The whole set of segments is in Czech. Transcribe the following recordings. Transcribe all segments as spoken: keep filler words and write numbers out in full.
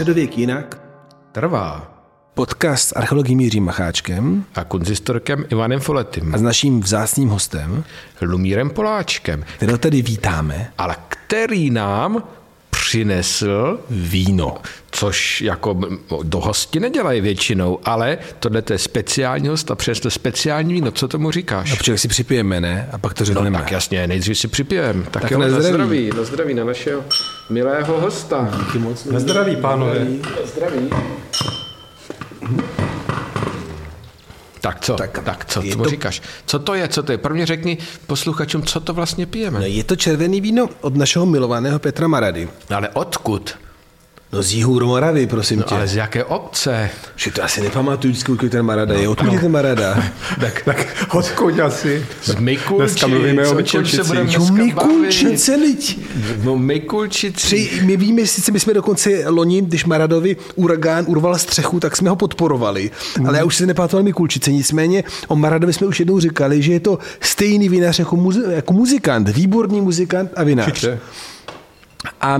středověk jinak trvá. Podcast s archeologem Jiřím Macháčkem a kunsthistorikem Ivanem Folettim a s naším vzácným hostem Lumírem Poláčkem, kterého tady vítáme, ale který nám přinesl víno, což jako do hosti nedělají většinou, ale tohle je speciální host a přinesl speciální víno. Co tomu říkáš? A protože si připijeme, ne? A pak to řekneme. No tak jasně, nejdřív si připijeme. Tak, tak jo, na zdraví. zdraví, na zdraví na našeho milého hosta. Díky moc. Na zdraví, pánové. Na zdraví. Tak co? Tak, tak co? Co to... říkáš? Co to je? Co to je? Prvně řekni posluchačům, co to vlastně pijeme. No, je to červený víno od našeho milovaného Petra Marady. No, ale odkud? No z jihu Moravy, prosím no, tě. Ale z jaké obce? Že to asi nepamatuju, odkud ten Marada no, je. Odkud no. je ten Marada? tak, tak odkud asi? Z Mikulčic. Dneska mluvíme o Mikulčicích. Mikulčice, liď. No Mikulčicích. My víme, sice my jsme dokonce loni, když Maradovi uragán urval střechu, tak jsme ho podporovali. Mm. Ale já už se nepamatoval Mikulčice. Nicméně o Maradovi jsme už jednou říkali, že je to stejný vinař jako, muzi- jako muzikant. Výborný muzikant a vinař. Určitě. A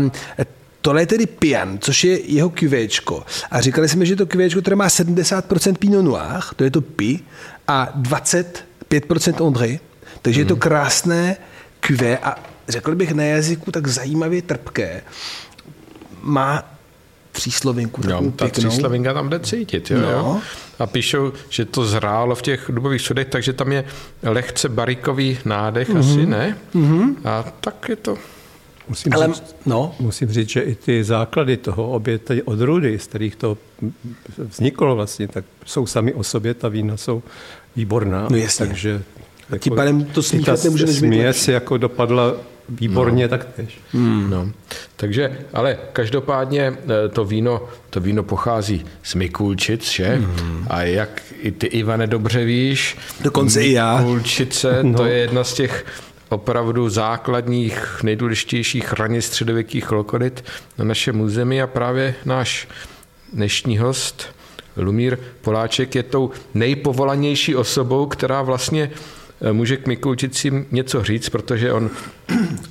tohle je tedy Pian, což je jeho kuvéčko. A říkali jsme, že to kuvéčko, které má sedmdesát procent Pinot Noir, to je to Pi, a dvacet pět procent André. Takže mm. je to krásné kuvé a řekl bych na jazyku tak zajímavě trpké. Má tříslovinku takovou jo, ta pěknou. Tříslovinka tam jde cítit. Jo, no. jo? A píšou, že to zrálo v těch dubových sudech, takže tam je lehce barikový nádech mm-hmm. asi, ne? Mm-hmm. A tak je to... Musím, Ale, říct, no. musím říct, že i ty základy toho, obě ty odrůdy, z kterých to vzniklo vlastně, tak jsou sami o sobě, ta vína jsou výborná. No jasně. Takže tím pádem to smíchat nemůžeme zbytlačit. Směs jako dopadla výborně, no. tak tež. Hmm. No. Takže, ale každopádně to víno, to víno pochází z Mikulčic, že? Hmm. A jak i ty, Ivane, dobře víš, dokonce i já. Mikulčice, no. to je jedna z těch opravdu základních, nejdůležitějších raně středověkých lokalit na našem území a právě náš dnešní host Lumír Poláček je tou nejpovolanější osobou, která vlastně může k Mikulčicím něco říct, protože on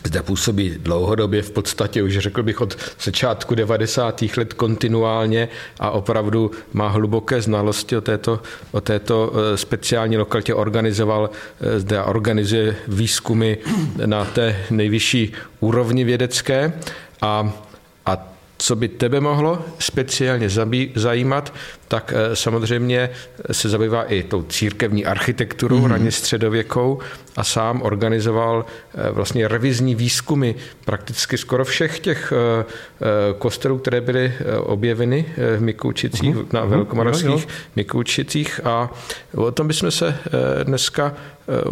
zde působí dlouhodobě, v podstatě už řekl bych od začátku devadesátých let kontinuálně a opravdu má hluboké znalosti o této, o této speciální lokalitě. Organizoval zde a organizuje výzkumy na té nejvyšší úrovni vědecké a, a co by tebe mohlo speciálně zajímat, tak samozřejmě se zabývá i tou církevní architekturou, mm-hmm. raně středověkou a sám organizoval vlastně revizní výzkumy prakticky skoro všech těch kostelů, které byly objeveny v Mikulčicích, mm-hmm. na velkomoravských mm-hmm. Mikulčicích a o tom bychom se dneska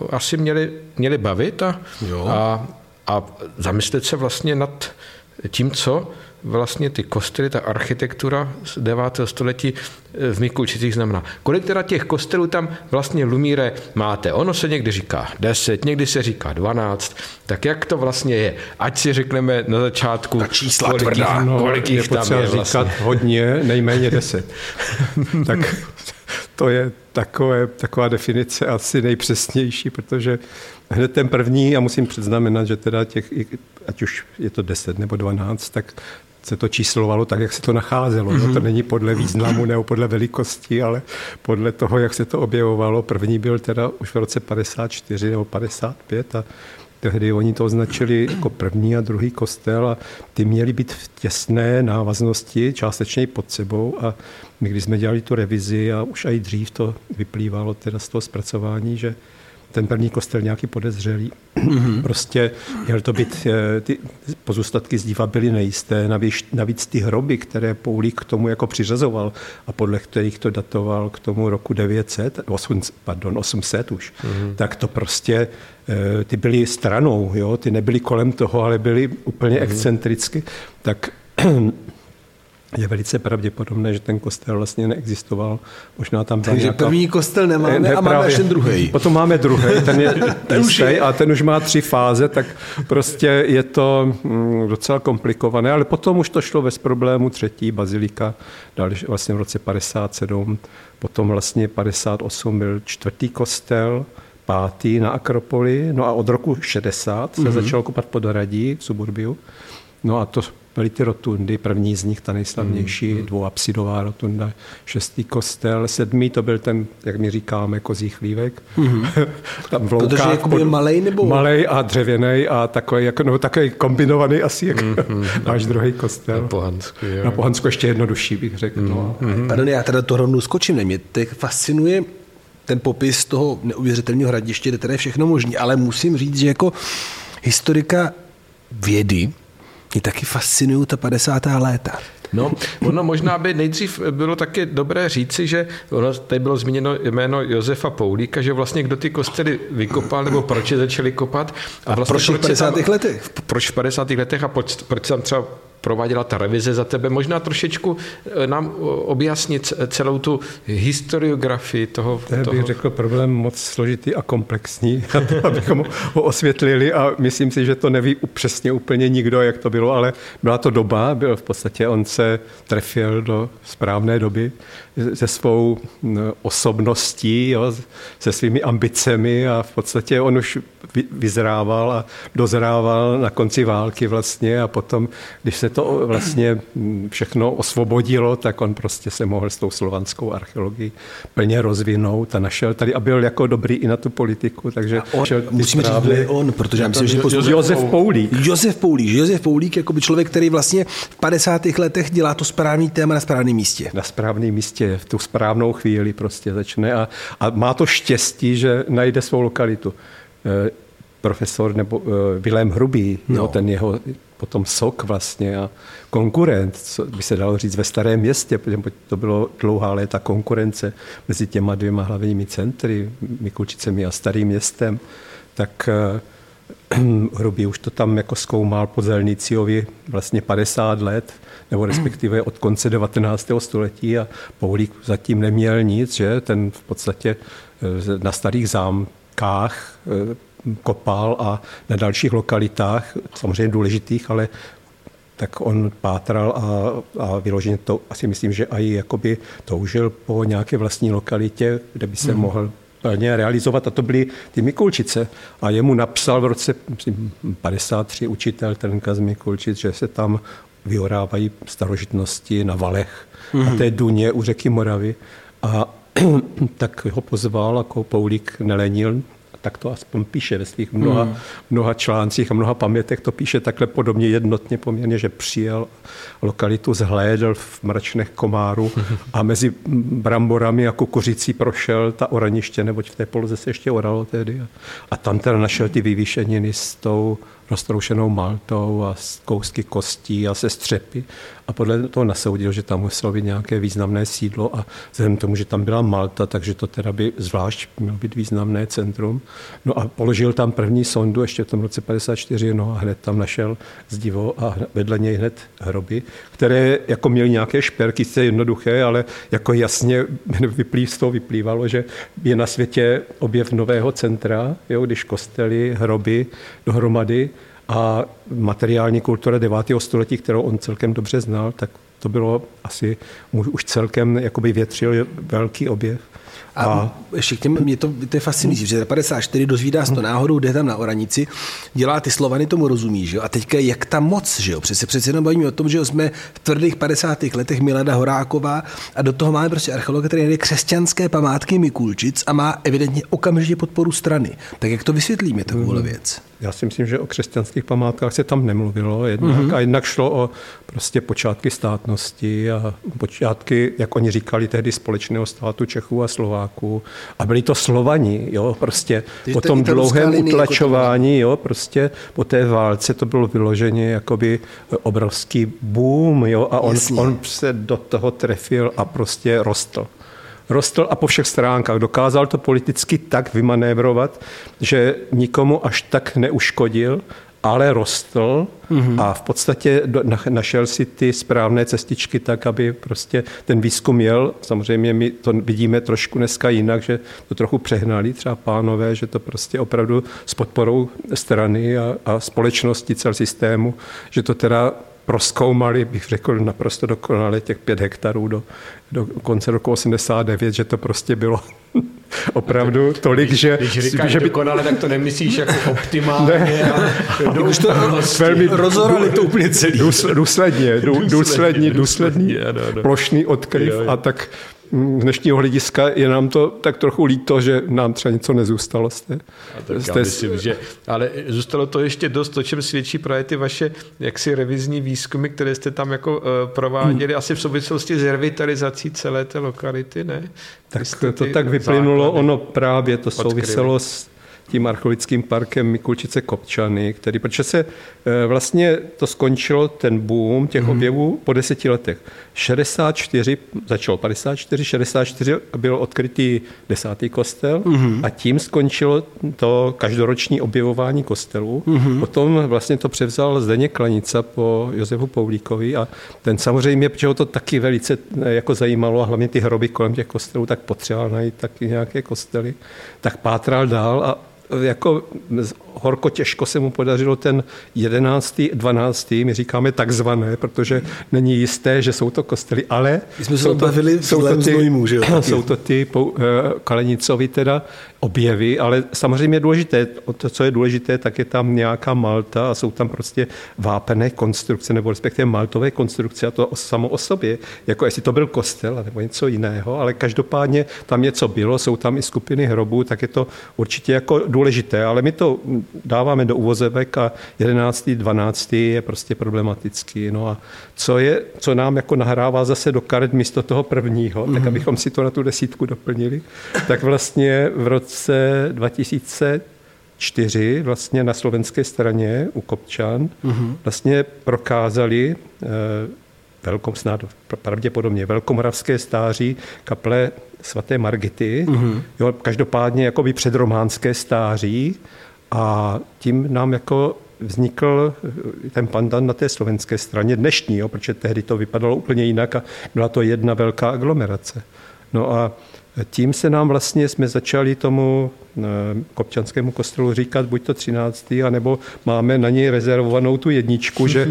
asi měli, měli bavit a, a, a zamyslet se vlastně nad tím, co vlastně ty kostely, ta architektura z devátého století v Mikulčicích znamená. Kolik teda těch kostelů tam vlastně, Lumíre, máte? Ono se někdy říká deset, někdy se říká dvanáct. Tak jak to vlastně je? Ať si řekneme na začátku, ta čísla kolik, tvrdá, jich, kolik jich tam je vlastně. Říkat hodně, nejméně deset. Tak to je takové, taková definice asi nejpřesnější, protože hned ten první, a musím předznamenat, že teda těch, ať už je to deset nebo dvanáct, tak se to číslovalo tak, jak se to nacházelo. Mm-hmm. No, to není podle významu nebo podle velikosti, ale podle toho, jak se to objevovalo. První byl teda už v roce padesát čtyři nebo padesát pět a tehdy oni to označili jako první a druhý kostel a ty měly být v těsné návaznosti, částečně pod sebou a my, když jsme dělali tu revizi a už i dřív to vyplývalo teda z toho zpracování, že ten první kostel nějaký podezřelý. Mm-hmm. Prostě měl to být, ty pozůstatky z díva byly nejisté, navíc, navíc ty hroby, které Poulík k tomu jako přiřazoval a podle kterých to datoval k tomu roku devět set, osm, pardon, osm set už, mm-hmm. tak to prostě, ty byly stranou, jo? Ty nebyly kolem toho, ale byly úplně mm-hmm. excentricky, tak je velice pravděpodobné, že ten kostel vlastně neexistoval. Možná tam byla nějaká... Takže první kostel nemáme ne, a máme právě. Až ten druhý. Potom máme druhý, ten je jistý a ten už má tři fáze, tak prostě je to docela komplikované, ale potom už to šlo bez problému, třetí bazilika, vlastně v roce padesát sedm, potom vlastně padesát osm byl čtvrtý kostel, pátý na Akropoli, no a od roku šedesát se mm-hmm. začalo kopat pod Radí v suburbiu, no a to byly ty rotundy, první z nich, ta nejslavnější, mm. dvouapsidová rotunda, šestý kostel, sedmý, to byl ten, jak my říkáme, kozí chlívek. Mm. Tam v loukách, protože Jakub je malej nebo? Malej a dřevěnej a takový, jako, no, takový kombinovaný asi, jak mm. náš no. druhý kostel. Na Pohansku. Jo. Na Pohansku ještě jednodušší bych řekl. Mm. No. Mm. Pardon, já teda to rovnou skočím, ne? Mě teď fascinuje ten popis toho neuvěřitelného hradiště, kde teda je všechno možný, ale musím říct, že jako historika vědy mě taky fascinují ta padesátá léta. No, ono možná by nejdřív bylo taky dobré říci, že ono tady bylo zmíněno jméno Josefa Poulíka, že vlastně kdo ty kostely vykopal nebo proč je začali kopat. A vlastně, a proč v padesátých letech? Proč v padesátých letech a proč, proč tam třeba prováděla ta revize za tebe. Možná trošičku nám objasnit celou tu historiografii toho. To toho... bych řekl problém moc složitý a komplexní, abychom ho osvětlili a myslím si, že to neví přesně úplně nikdo, jak to bylo, ale byla to doba, byl v podstatě on se trefil do správné doby se svou osobností, jo, se svými ambicemi a v podstatě on už vyzrával a dozrával na konci války vlastně a potom, když se to vlastně všechno osvobodilo, tak on prostě se mohl s tou slovanskou archeologií plně rozvinout a našel tady a byl jako dobrý i na tu politiku, takže on, musíme říct, kdo je on, protože já myslím, že Josef, Josef Poulík. Josef Poulík, Josef Poulík jako by člověk, který vlastně v padesátých letech dělá to správný téma na správném místě. Na správném místě, v tu správnou chvíli prostě začne a, a má to štěstí, že najde svou lokalitu. Profesor nebo Vilém Hrubý, no. jo, ten jeho potom sok vlastně a konkurent, co by se dalo říct ve Starém Městě, protože to bylo dlouhá léta konkurence mezi těma dvěma hlavními centry, Mikulčicemi a Starým Městem, tak Hrubý už to tam jako zkoumal po Zelniciovi vlastně padesát let, nebo respektive od konce devatenáctého století a Poulík zatím neměl nic, že ten v podstatě na starých zámkách kopal a na dalších lokalitách, samozřejmě důležitých, ale tak on pátral a, a vyloženě to asi myslím, že i jakoby toužil po nějaké vlastní lokalitě, kde by se hmm. mohl plně realizovat a to byly ty Mikulčice. A jemu napsal v roce padesát tři učitel Trnka z Mikulčic, že se tam vyhorávají starožitnosti na valech, hmm. na té duně u řeky Moravy. A tak ho pozval, jako Poulík nelenil, tak to aspoň píše ve svých mnoha, mnoha článcích a mnoha pamětech, to píše takhle podobně jednotně poměrně, že přijel lokalitu, zhlédl v mračnech komárů a mezi bramborami a kukuřicí prošel ta oraniště, neboť v té poloze se ještě oralo tedy. A tam teda našel ty vyvýšeniny s tou roztroušenou maltou a kousky kostí a se střepy a podle toho nasoudil, že tam muselo být nějaké významné sídlo a vzhledem tomu, že tam byla malta, takže to teda by zvlášť mělo být významné centrum. No a položil tam první sondu ještě v tom roce padesát čtyři, no a hned tam našel zdivo a vedle něj hned hroby, které jako měly nějaké šperky, sice jednoduché, ale jako jasně z toho vyplývalo, že je na světě objev nového centra, jo, když kostely, hroby dohromady a materiální kultura devátého století, kterou on celkem dobře znal, tak to bylo asi, už celkem jakoby větřil velký objev. A, a ještě k těm, mě to, to je fascinující, že padesát čtyři dozvídá se to náhodou, jde tam na Oranici, dělá ty Slovany, tomu rozumí, že jo? A teďka jak ta moc, že jo? Přece, přece jenom bavíme o tom, že jsme v tvrdých padesátých letech Milada Horáková a do toho máme prostě archeologa, který jde křesťanské památky Mikulčic a má evidentně okamžitě podporu strany. Tak jak to vysvětlíme, takovouhle věc? Já si myslím, že o křesťanských památkách se tam nemluvilo jednak mm-hmm. a jednak šlo o prostě počátky státnosti a počátky, jak oni říkali tehdy, společného státu Čechů a Slováků a byli to Slovani, jo, prostě Tyž po tom dlouhém utlačování, jako jo, prostě po té válce to bylo vyloženě jakoby obrovský boom, jo, a on, on se do toho trefil a prostě rostl. Rostl a po všech stránkách. Dokázal to politicky tak vymanévrovat, že nikomu až tak neuškodil, ale rostl mm-hmm. a v podstatě našel si ty správné cestičky tak, aby prostě ten výzkum jel. Samozřejmě my to vidíme trošku dneska jinak, že to trochu přehnali třeba pánové, že to prostě opravdu s podporou strany a, a společnosti celého systému, že to teda prozkoumali, bych řekl, naprosto dokonale těch pět hektarů do, do konce roku osmdesát devět, že to prostě bylo Opravdu tolik, že... Když říkáš že by... dokonale, tak to nemyslíš jako optimálně. Ne. A už to velmi rozorali to úplně celý. Důsledně, důsledně, důsledný, plošný odkryv a tak... Z dnešního hlediska je nám to tak trochu líto, že nám třeba něco nezůstalo. Jste, jste... Myslím, že, ale zůstalo to ještě dost, o čem svědčí právě ty vaše jaksi revizní výzkumy, které jste tam jako prováděli, hmm. asi v souvislosti s revitalizací celé té lokality, ne? Tak to, to tak vyplynulo, ono právě to odkryli. Souviselo s tím archeologickým parkem Mikulčice Kopčany, který, protože se vlastně to skončilo, ten boom těch objevů po deseti letech. šedesát čtyři, začalo padesát čtyři, šedesát čtyři byl odkrytý desátý kostel mm-hmm. a tím skončilo to každoroční objevování kostelů. Mm-hmm. Potom vlastně to převzal Zdeněk Klanica po Josefu Poulíkovi a ten samozřejmě, protože ho to taky velice jako zajímalo a hlavně ty hroby kolem těch kostelů, tak potřeboval najít taky nějaké kostely, tak pátral dál a jako horko těžko se mu podařilo ten jedenáctý, dvanáctý, my říkáme takzvané, protože není jisté, že jsou to kostely, ale jsme jsou, to, jsou, to ty, znojmu, že jsou to ty Kalenicovi teda objevy, ale samozřejmě je důležité, to, co je důležité, tak je tam nějaká malta a jsou tam prostě vápené konstrukce, nebo respektive maltové konstrukce a to samo o sobě, jako jestli to byl kostel nebo něco jiného, ale každopádně tam něco bylo, jsou tam i skupiny hrobů, tak je to určitě jako důležité, ale my to dáváme do uvozovek a jedenáctý dvanáctý je prostě problematický. No a co, je, co nám jako nahrává zase do karet místo toho prvního, mm-hmm. tak abychom si to na tu desítku doplnili, tak vlastně v roce dva tisíce čtyři vlastně na slovenské straně u Kopčan mm-hmm. vlastně prokázali velkom, snad pravděpodobně velkomoravské stáří kaple svaté Margity, mm-hmm. jo, každopádně jakoby předrománské stáří a tím nám jako vznikl ten pandan na té slovenské straně dnešní, jo, protože tehdy to vypadalo úplně jinak a byla to jedna velká aglomerace. No a tím se nám vlastně jsme začali tomu kopčanskému kostelu říkat buď to třináctý, anebo máme na něj rezervovanou tu jedničku, že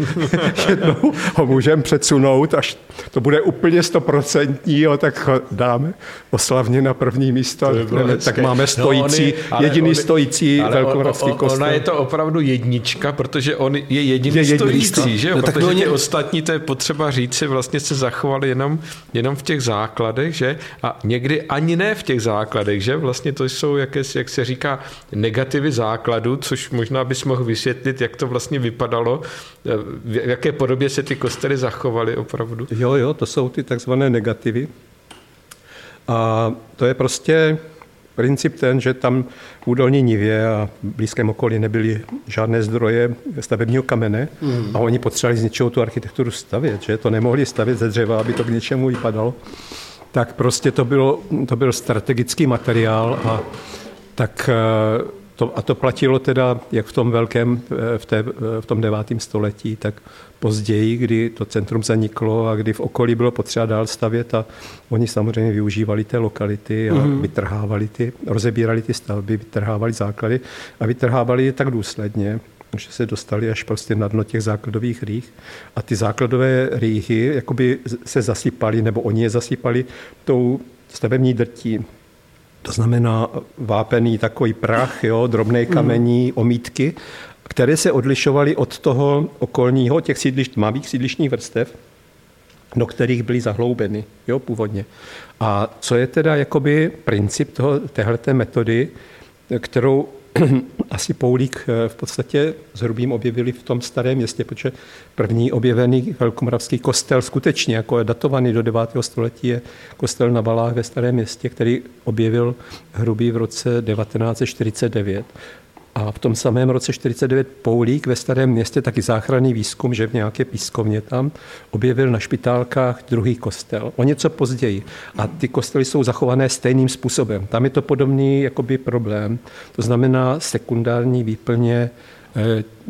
jednou ho můžeme předsunout, až to bude úplně stoprocentní, tak dáme oslavně na první místo, by tak máme stojící, no, jediný stojící velkomoravský kostel. Ona je to opravdu jednička, protože on je jediný je stojící, že jo? No, protože oni... ty ostatní, to je potřeba říci, vlastně se zachovali jenom, jenom v těch základech, že? A někdy ani ne v těch základech, že? Vlastně to jsou jakési jak se říká, negativy základu, což možná bys mohl vysvětlit, jak to vlastně vypadalo, v jaké podobě se ty kostely zachovaly opravdu. Jo, jo, to jsou ty takzvané negativy. A to je prostě princip ten, že tam v údolní nivě a v blízkém okolí nebyly žádné zdroje stavebního kamene mm. a oni potřebovali z něčeho tu architekturu stavět, že to nemohli stavět ze dřeva, aby to k něčemu vypadalo. Tak prostě to, bylo, to byl strategický materiál a tak to, a to platilo teda jak v tom velkém, v, té, v tom devátém století, tak později, kdy to centrum zaniklo a kdy v okolí bylo potřeba dál stavět a oni samozřejmě využívali té lokality a mm. vytrhávali ty, rozebírali ty stavby, vytrhávali základy a vytrhávali je tak důsledně, že se dostali až prostě na dno těch základových rýh a ty základové rýhy jakoby se zasypaly, nebo oni je zasypali tou stavební drtí. To znamená vápený takový prach, jo, drobné kamení, omítky, které se odlišovaly od toho okolního, těch sídlišť, tmavých sídlištních vrstev, do kterých byly zahloubeny, jo, původně. A co je teda jakoby princip toho, téhleté metody, kterou asi Poulík v podstatě s Hrubým objevili v tom Starém Městě, protože první objevený velkomoravský kostel skutečně jako datovaný do devátého století je kostel na Valách ve Starém Městě, který objevil Hrubý v roce devatenáct set čtyřicet devět. A v tom samém roce devatenáct set čtyřicet devět Poulík ve Starém Městě taky záchranný výzkum, že v nějaké pískovně tam objevil na Špitálkách druhý kostel. O něco později. A ty kostely jsou zachované stejným způsobem. Tam je to podobný jakoby problém. To znamená sekundární výplně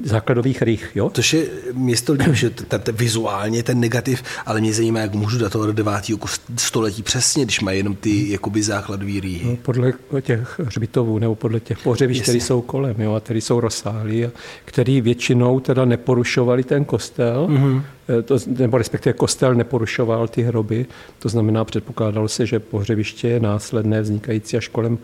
základových rych. Jo? Což je, mě to líbí, že ten, ten, vizuálně ten negativ, ale mě zajímá, jak můžu datovat do devátého století přesně, když mají jenom ty jakoby základový rýhy. No, podle těch hřbitovů nebo podle těch pohřebišť, které jsou kolem, jo, a které jsou rozsáhlí, a který většinou teda neporušovali ten kostel, mm-hmm. to, nebo respektive kostel neporušoval ty hroby, to znamená, předpokládalo se, že pohřebiště je následné, vznikající až kolem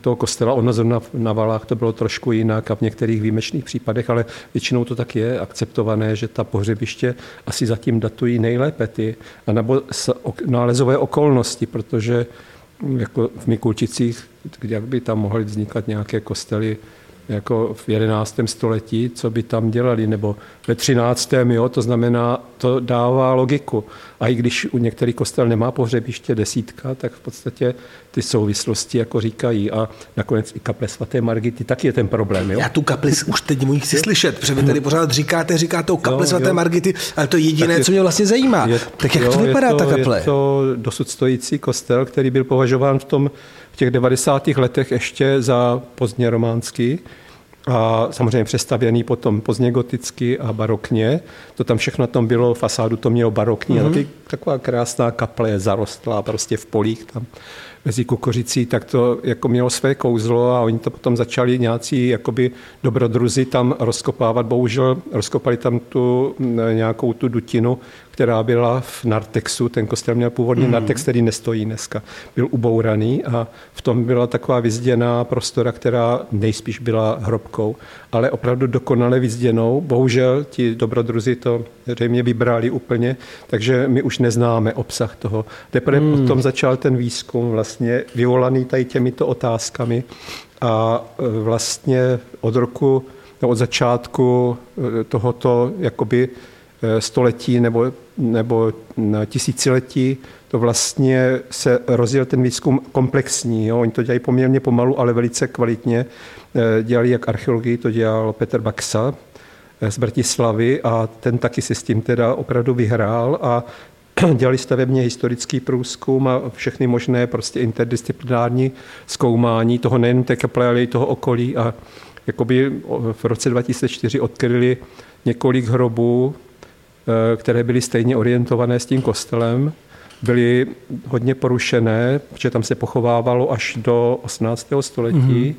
toho kostela. Ono zrovna na Valách to bylo trošku jinak a v některých výjimečných případech, ale většinou to tak je akceptované, že ta pohřebiště asi zatím datují nejlépe ty, anebo nálezové okolnosti, protože jako v Mikulčicích, jak by tam mohly vznikat nějaké kostely jako v jedenáctém století, co by tam dělali, nebo ve třináctém, jo, to znamená, to dává logiku. A i když u některých kostel nemá pohřebiště desítka, tak v podstatě ty souvislosti jako říkají. A nakonec i kaple svaté Margity, tak je ten problém. Jo? Já tu kapli už teď můžu chci slyšet, protože vy tady pořád říkáte, říkáte o kaple svaté Margity, ale to je jediné, je, co mě vlastně zajímá. Je, tak jak jo, to vypadá to, ta kaple? Je to dosud stojící kostel, který byl považován v tom v těch devadesátých letech ještě za pozdně románský a samozřejmě přestavěný potom pozdně goticky a barokně. To tam všechno tam bylo, fasádu to mělo barokní, mm-hmm. taková krásná kaple zarostlá prostě v polích tam mezi kukuřicí, tak to jako mělo své kouzlo a oni to potom začali nějací jakoby dobrodruzi tam rozkopávat. Bohužel rozkopali tam tu nějakou tu dutinu, která byla v nartexu, ten kostel měl původně mm. nartex, který nestojí dneska. Byl ubouraný a v tom byla taková vyzděná prostora, která nejspíš byla hrobkou, ale opravdu dokonale vyzděnou. Bohužel ti dobrodruzi to zřejmě vybrali úplně, takže my už neznáme obsah toho. Teprve mm. potom začal ten výzkum vlastně vyvolaný tady těmito otázkami a vlastně od roku, od začátku tohoto jakoby století nebo, nebo tisíciletí, to vlastně se rozjel ten výzkum komplexní. Jo? Oni to dělají poměrně pomalu, ale velice kvalitně. Dělali jak archeologii, to dělal Petr Baxa z Bratislavy a ten taky se s tím teda opravdu vyhrál a dělali stavebně historický průzkum a všechny možné prostě interdisciplinární zkoumání toho nejen té kaple, ale i toho okolí. A jakoby v roce dva tisíce čtyři odkryli několik hrobů, které byly stejně orientované s tím kostelem. Byly hodně porušené, protože tam se pochovávalo až do osmnáctého století. Mm-hmm.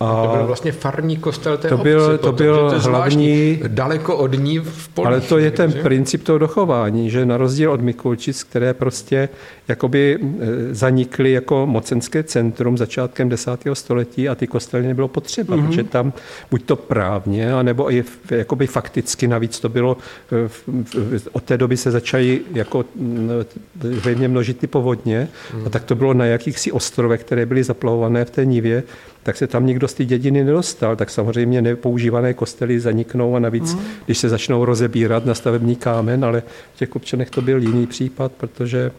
A to byl vlastně farní kostel té to obce. Byl, to byl to hlavní, daleko od ní v polích. Ale to je ten že? princip toho dochování, že na rozdíl od Mikulčic, které prostě jakoby zanikly jako mocenské centrum začátkem desátého století a ty kostely nebylo potřeba, mm-hmm. protože tam buď to právně, anebo i jakoby fakticky navíc to bylo, v, v, od té doby se začaly jako zřejmě množit ty povodně mm. a tak to bylo na jakýchsi ostrovech, které byly zaplavované v té nivě, tak se tam nikdo z té dědiny nedostal, tak samozřejmě nepoužívané kostely zaniknou a navíc, mm. když se začnou rozebírat na stavební kámen, ale v těch Kopčanech to byl jiný případ, protože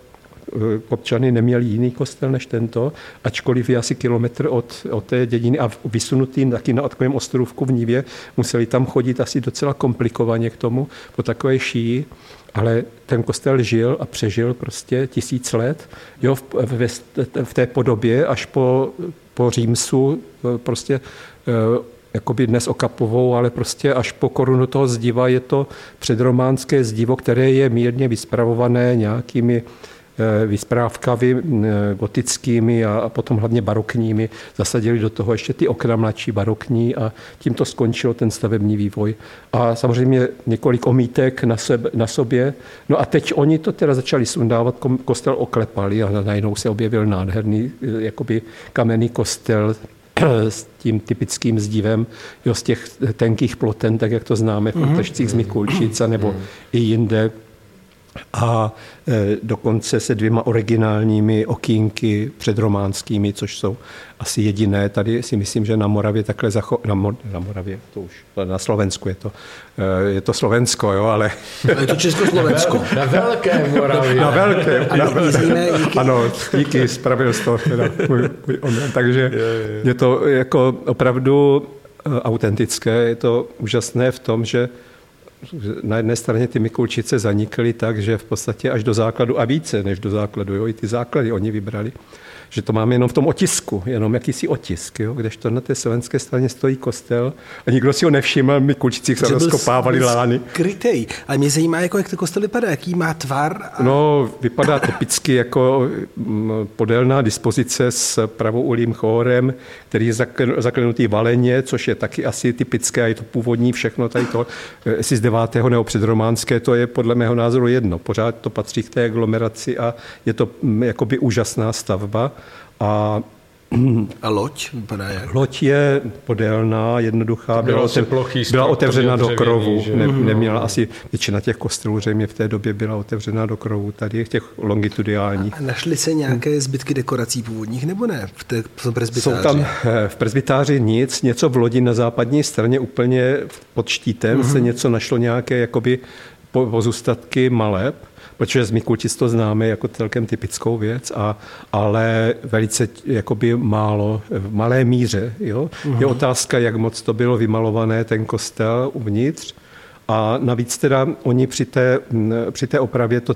Kopčany neměli jiný kostel než tento, ačkoliv je asi kilometr od, od té dědiny a vysunutým taky na takovém ostrůvku v nivě, museli tam chodit asi docela komplikovaně k tomu, po takové šíji, ale ten kostel žil a přežil prostě tisíc let, jo, v, v, v té podobě až po po římsu, prostě jakoby dnes okapovou, ale prostě až po korunu toho zdiva je to předrománské zdivo, které je mírně vyspravované nějakými vysprávkami gotickými a potom hlavně barokními. Zasadili do toho ještě ty okna mladší barokní a tím to skončilo ten stavební vývoj. A samozřejmě několik omítek na, sebe, na sobě. No a teď oni to teda začali sundávat, kostel oklepali a najednou se objevil nádherný jakoby kamenný kostel s tím typickým zdivem, jo, z těch tenkých ploten, tak jak to známe v Krtešcích z Mikulčic nebo i jinde. A dokonce se dvěma originálními okýnky předrománskými, což jsou asi jediné. Tady si myslím, že na Moravě takhle zacho... Na, Mor... na Moravě, to už. Na Slovensku je to. Je to Slovensko, jo, ale... Je to Československo. Na, na Velké Moravě. Na Velké. Na velké. Ano, díky, spravil to. Teda, můj, můj takže je to jako opravdu autentické. Je to úžasné v tom, že na jedné straně ty Mikulčice zanikly tak, že v podstatě až do základu a více než do základu, jo, i ty základy oni vybrali, že to máme jenom v tom otisku, jenom jakýsi otisk, jo? Kdežto na té slovenské straně stojí kostel a nikdo si ho nevšiml, my Mikulčicích se rozkopávali lány. Skrytej, ale mě zajímá, jako, jak ten kostel vypadá, jaký má tvar? A... No, vypadá typicky jako podélná dispozice s pravoulým chórem, který je zaklenutý valeně, což je taky asi typické, a je to původní všechno, tady to, jestli z devátého nebo předrománské, to je podle mého názoru jedno. Pořád to patří k té aglomeraci a je to jakoby úžasná stavba. A, a loď? Loď je podélná, jednoduchá, byla, otev, plochý, byla otevřena do krovu. Že? Ne, neměla asi, většina těch kostelů zřejmě v té době byla otevřena do krovu, tady těch longitudiálních. A, a našly se nějaké zbytky dekorací původních, nebo ne? V, té, v presbytáři? Jsou tam v presbytáři nic, něco v lodi na západní straně úplně pod štítem mm-hmm. se něco našlo, nějaké jakoby pozůstatky maleb, protože z Mikulčic to známe jako celkem typickou věc, a, ale velice jakoby málo, v malé míře. Jo? Uh-huh. Je otázka, jak moc to bylo vymalované, ten kostel uvnitř. A navíc teda oni při té, při té opravě to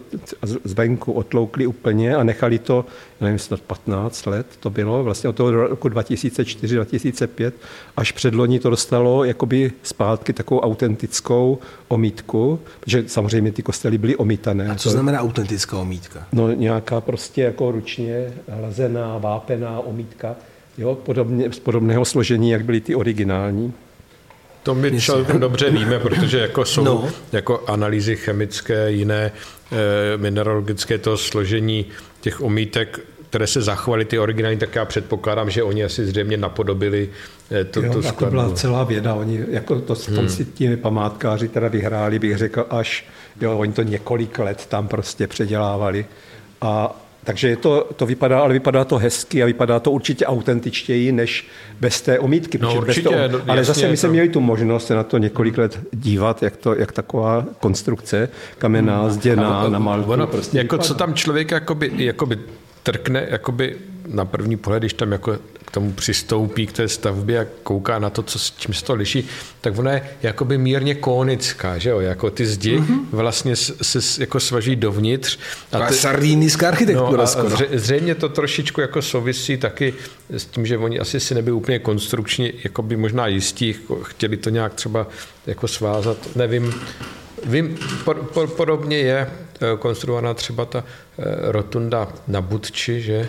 zvenku otloukli úplně a nechali to, nevím, snad patnáct let to bylo, vlastně od toho roku dva tisíce čtyři dva tisíce pět, až předloni to dostalo jakoby zpátky takovou autentickou omítku, protože samozřejmě ty kostely byly omítané. A co to znamená autentická omítka? No nějaká prostě jako ručně lazená, vápená omítka, jo, podobně, z podobného složení, jak byly ty originální. To my celkem dobře víme, protože jako jsou no. jako analýzy chemické, jiné e, mineralogické, toho složení těch omítek, které se zachovaly, ty originální, tak já předpokládám, že oni asi zřejmě napodobili to, jo, to skladbu. To byla celá věda. Oni jako to s hmm. tím památkáři teda vyhráli, bych řekl, až jo, oni to několik let tam prostě předělávali. A takže je to, to vypadá, ale vypadá to hezky a vypadá to určitě autentičtěji než bez té omítky. No, určitě, bez toho, ale jasně, zase my jsme měli tu možnost se na to několik let dívat, jak, to, jak taková konstrukce kamenná, zděná, na malku. Prostě jako vypadá. Co tam člověk jakoby, jakoby trkne, jakoby na první pohled, když tam jako k tomu přistoupí, k té stavbě a kouká na to, co, čím se to liší, tak ona je jakoby mírně kónická, že jo, jako ty zdi mm-hmm. vlastně se, se jako svaží dovnitř. A ty, sardínická architektura. No, a zře, zřejmě to trošičku jako souvisí taky s tím, že oni asi si nebyli úplně konstrukčně, jakoby možná jistí, chtěli to nějak třeba jako svázat, nevím. Vím, pod, pod, podobně je konstruovaná třeba ta rotunda na Budči, že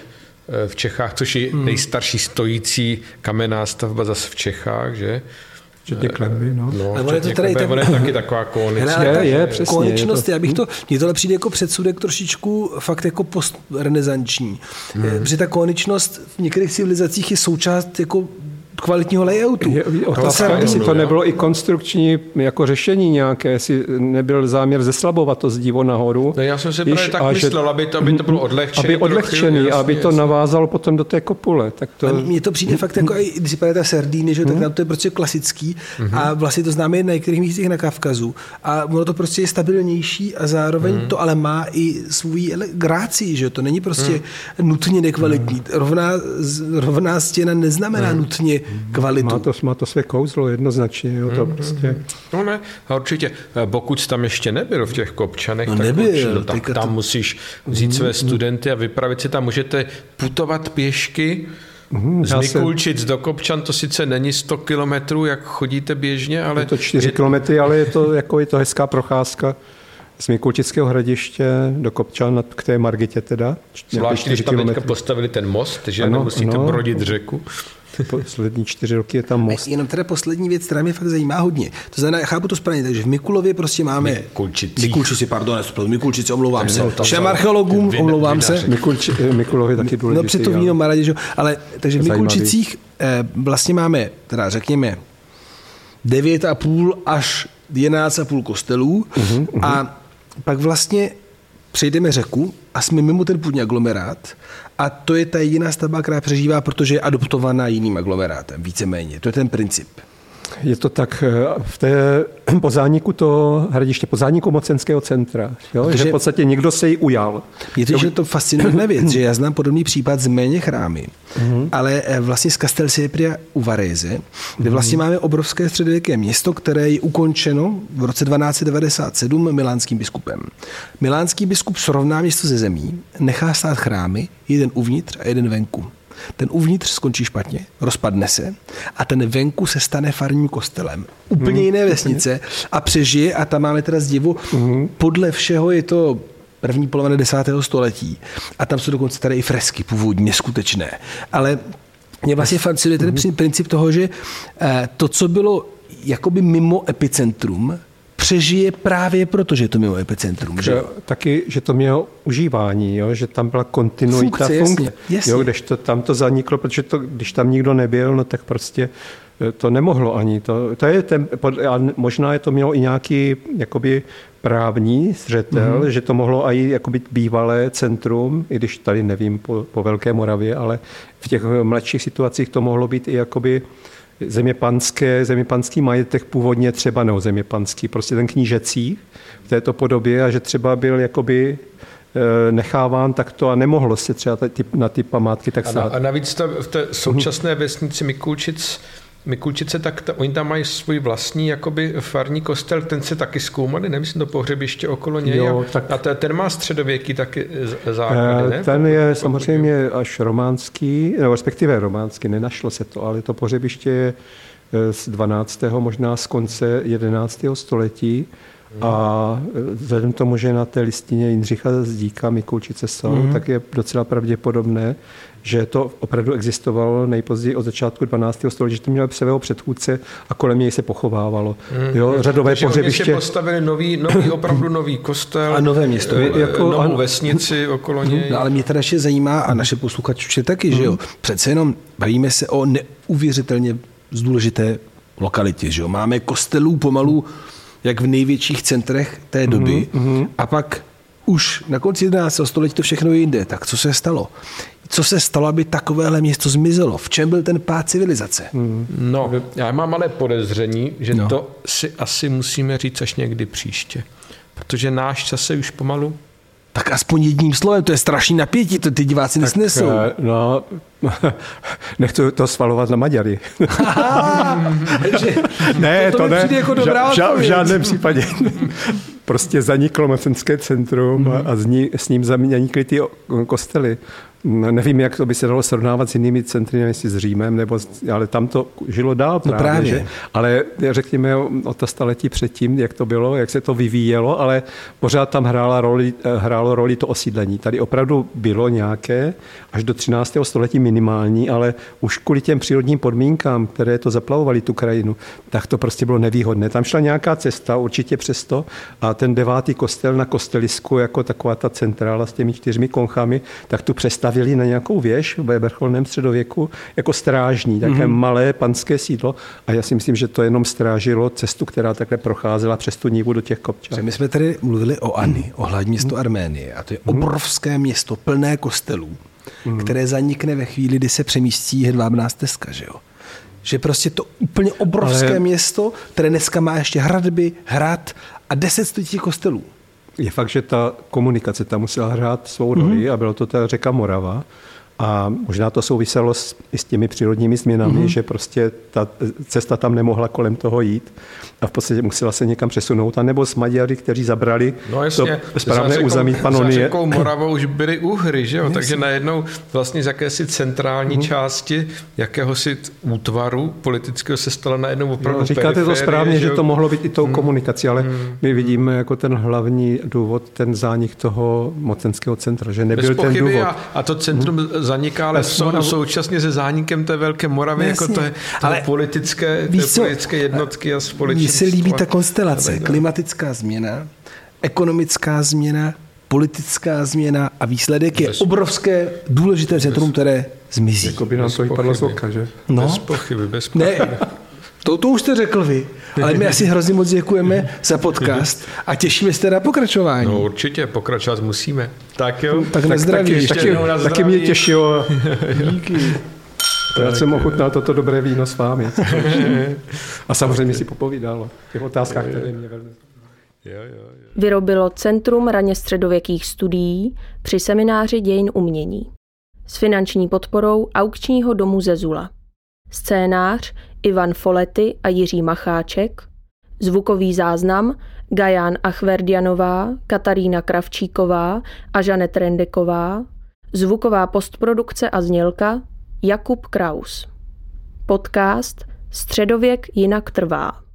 v Čechách, což je nejstarší stojící kamenná stavba zase v Čechách, že? Včetně klenby, no. no ale je to tady klenby, tak... je taky taková konečnost. Je, je, přesně. Konečnost, to... já bych to, mně tohle přijde jako předsudek trošičku fakt jako postrenesanční. Hmm. Protože ta konečnost v některých civilizacích je součást jako kvalitního layoutu. Je, otázka, jestli to nebylo i konstrukční jako řešení nějaké, jestli nebyl záměr zeslabovat to zdivo nahoru. No, já jsem se právě tak myslel, aby to, aby to bylo odlehčený. Aby odlehčený, trochu, aby jasný, to jasný. Navázalo potom do té kopule. Tak to... Mně to přijde fakt jako, když si padá ta sardíny, že, tak hmm. to je prostě klasický hmm. a vlastně to známe na některých místech na Kavkazu a ono to prostě je stabilnější a zároveň hmm. to ale má i svůj grácii, že to není prostě hmm. nutně nekvalitní. Rovná, rovná stěna neznamená hmm. nutně kvalitu. Má to, má to své kouzlo jednoznačně. Jo, to mm, prostě. No ne, určitě. Pokud tam ještě nebyl v těch Kopčanech, no tak, nebyl, určitě, tak tam to... musíš vzít své studenty a vypravit si tam. Můžete putovat pěšky mm, z Mikulčic se... do Kopčan, to sice není sto kilometrů, jak chodíte běžně, ale... Je to čtyři kilometry, ale je to, jako je to hezká procházka z Mikulčického hradiště do Kopčan k té Margitě teda. Zvláště, když tam teďka postavili ten most, že ano, nemusíte ano, brodit řeku. Poslední čtyři roky je tam most. Jenom teda poslední věc, která mě fakt zajímá hodně. To znamená, chápu to správně, takže v Mikulově prostě máme... Mikulčici. Mikulčici, pardon, Mikulčici, omlouvám tak se. Všem archeologům, omlouvám se. Mikulči, Mikulově taky důležitý. No před to víno Maradě, že? Ale takže v Mikulčicích eh, vlastně máme, teda řekněme, devět a půl až jedenáct a půl kostelů uhum, uhum. A pak vlastně přejdeme řeku a jsme mimo ten půdní aglomerát a to je ta jediná stavba, která přežívá, protože je adoptovaná jiným aglomerátem, víceméně. To je ten princip. Je to tak v té po zániku toho hradiště, po zániku mocenského centra, jo, protože, že v podstatě někdo se jí ujal. Je to, že to fascinuje věc, že já znám podobný případ z méně chrámy, mm-hmm. ale vlastně z Castel Siepria u Varese, kde vlastně mm-hmm. máme obrovské středověké město, které je ukončeno v roce dvanáct set devadesát sedm milánským biskupem. Milánský biskup srovná město ze zemí, nechá stát chrámy, jeden uvnitř a jeden venku. Ten uvnitř skončí špatně, rozpadne se a ten venku se stane farním kostelem. Úplně hmm. jiné vesnice a přežije a tam máme teda zdivu. Hmm. Podle všeho je to první polovina desátého století a tam jsou dokonce tady i fresky původně skutečné. Ale mě vlastně fascinuje ten hmm. princip toho, že to, co bylo jakoby mimo epicentrum, přežije právě proto, že je to mimo epicentrum. Že? Že, taky, že to mělo užívání, jo? Že tam byla kontinuita funkce, funkce jasně, jasně. Jo, když to, tam to zaniklo, protože to, když tam nikdo nebyl, no tak prostě to nemohlo ani. To, to je ten, a možná je to mělo i nějaký jakoby právní zřetel, mm-hmm. že to mohlo i jakoby bývalé centrum, i když tady nevím po, po Velké Moravě, ale v těch mladších situacích to mohlo být i jakoby zeměpanské, zeměpanský majetek původně třeba, nebo zeměpanský, prostě ten knížecí v této podobě a že třeba byl jakoby necháván takto a nemohlo se třeba na ty památky tak stát. A navíc ta, v té současné vesnici Mikulčic, Mikulčice, tak ta, oni tam mají svůj vlastní jakoby farní kostel, ten se taky zkoumali, nemyslím, to pohřebiště okolo něj. Jo, tak... A ten má středověký taky základy, ne? Ten je samozřejmě až románský, nebo respektive románský, nenašlo se to, ale to pohřebiště je z dvanáctého možná z konce jedenáctého století a vzhledem tomu, že na té listině Jindřicha Zdíka Mikulčice jsou, mm. tak je docela pravděpodobné, že to opravdu existovalo nejpozději od začátku dvanáctého století, že to mělo svého předchůdce a kolem něj se pochovávalo. Jo, řadové takže pohřebiště. Takže oni si postavili nový, nový, opravdu nový kostel. A nové město. Jako, novou a... vesnici okolo něj. No, ale mě teda ještě zajímá, a naše posluchače taky, mm. že jo, přece jenom bavíme se o neuvěřitelně důležité lokalitě, že jo. Máme kostelů pomalu, jak v největších centrech té doby, mm. a pak už na konci jedenáctého století to všechno jinde. Tak co se stalo? Co se stalo, aby takovéhle město zmizelo? V čem byl ten pád civilizace? No, já mám ale podezření, že no. to si asi musíme říct až někdy příště. Protože náš čas se už pomalu... Tak aspoň jedním slovem, to je strašný napětí, to ty diváci nesnesou. No, nechci to svalovat na Maďary. Ne, to, to ne, jako ža, ža, v žádném případě. Prostě zaniklo mocenské centrum mm-hmm. a, a s, ní, s ním zanikly ty kostely. Nevím, jak to by se dalo srovnávat s jinými centry, nevím, s Římem, nebo, ale tam to žilo dál právě. No právě. Že? Ale řekněme o ta staletí předtím, jak to bylo, jak se to vyvíjelo, ale pořád tam hrála roli, hrálo roli to osídlení. Tady opravdu bylo nějaké, až do třináctého století minimální, ale už kvůli těm přírodním podmínkám, které to zaplavovaly tu krajinu, tak to prostě bylo nevýhodné. Tam šla nějaká cesta, určitě přesto, a ten devátý kostel na kostelisku, jako taková ta centrála s těmi čtyřmi konchami, tak tu přestala stavěli na nějakou věž ve vrcholném středověku jako strážní, také mm-hmm. malé panské sídlo a já si myslím, že to jenom strážilo cestu, která takhle procházela přes tu nívu do těch Kopčan. My jsme tady mluvili o Ani, o hlavním městu mm-hmm. Arménie a to je obrovské město plné kostelů, mm-hmm. které zanikne ve chvíli, kdy se přemístí hedvábná stezka, že jo? Že prostě to úplně obrovské Ale... město, které dneska má ještě hradby, hrad a deset století kostelů. Je fakt, že ta komunikace tam musela hrát svou roli mm-hmm. a bylo to ta řeka Morava a možná to souviselo s, i s těmi přírodními změnami, mm-hmm. že prostě ta cesta tam nemohla kolem toho jít a v podstatě musela se někam přesunout, anebo s Maďary, kteří zabrali no jasně, to správné území Panonie. Za řekou Moravou už byly Uhry, že jo? Jasně. Takže najednou vlastně z jakési centrální mm-hmm. části jakéhosi útvaru politického se stala najednou opravdu no, říkáte periferie, to správně, že to mohlo být i tou mm-hmm. komunikací, ale mm-hmm. my vidíme jako ten hlavní důvod, ten zánik toho mocenského centra, že nebyl ten důvod. A, a to centrum mm-hmm. zaniká, ale sou, současně se zánikem té Velké Moravy, no, jako to je politické, politické jednotky a společenství. Mně se líbí ta konstelace, klimatická změna, ekonomická změna, politická změna a výsledek je obrovské důležité centrum, které zmizí. Jako by nám to vypadlo z oka, že? No. Bez pochyby, bez pochyby. Ne. To, to už jste řekl vy, ale my asi hrozně moc děkujeme za podcast a těšíme se na pokračování. No určitě, pokračovat musíme. Tak jo. Tak, tak na zdraví. Taky, taky, taky mě těšilo. Díky. Já jsem ochutnal toto dobré víno s vámi. A samozřejmě si popovídal v těch otázkách, které mě velmi... Vyrobilo Centrum raně středověkých studií při Semináři dějin umění s finanční podporou aukčního domu Zezula. Scénář Ivan Foletti a Jiří Macháček, zvukový záznam Gajane Achverdjanová, Katarína Kravčíková a Žanet Rendeková, zvuková postprodukce a znělka Jakub Kraus. Podcast Středověk jinak trvá.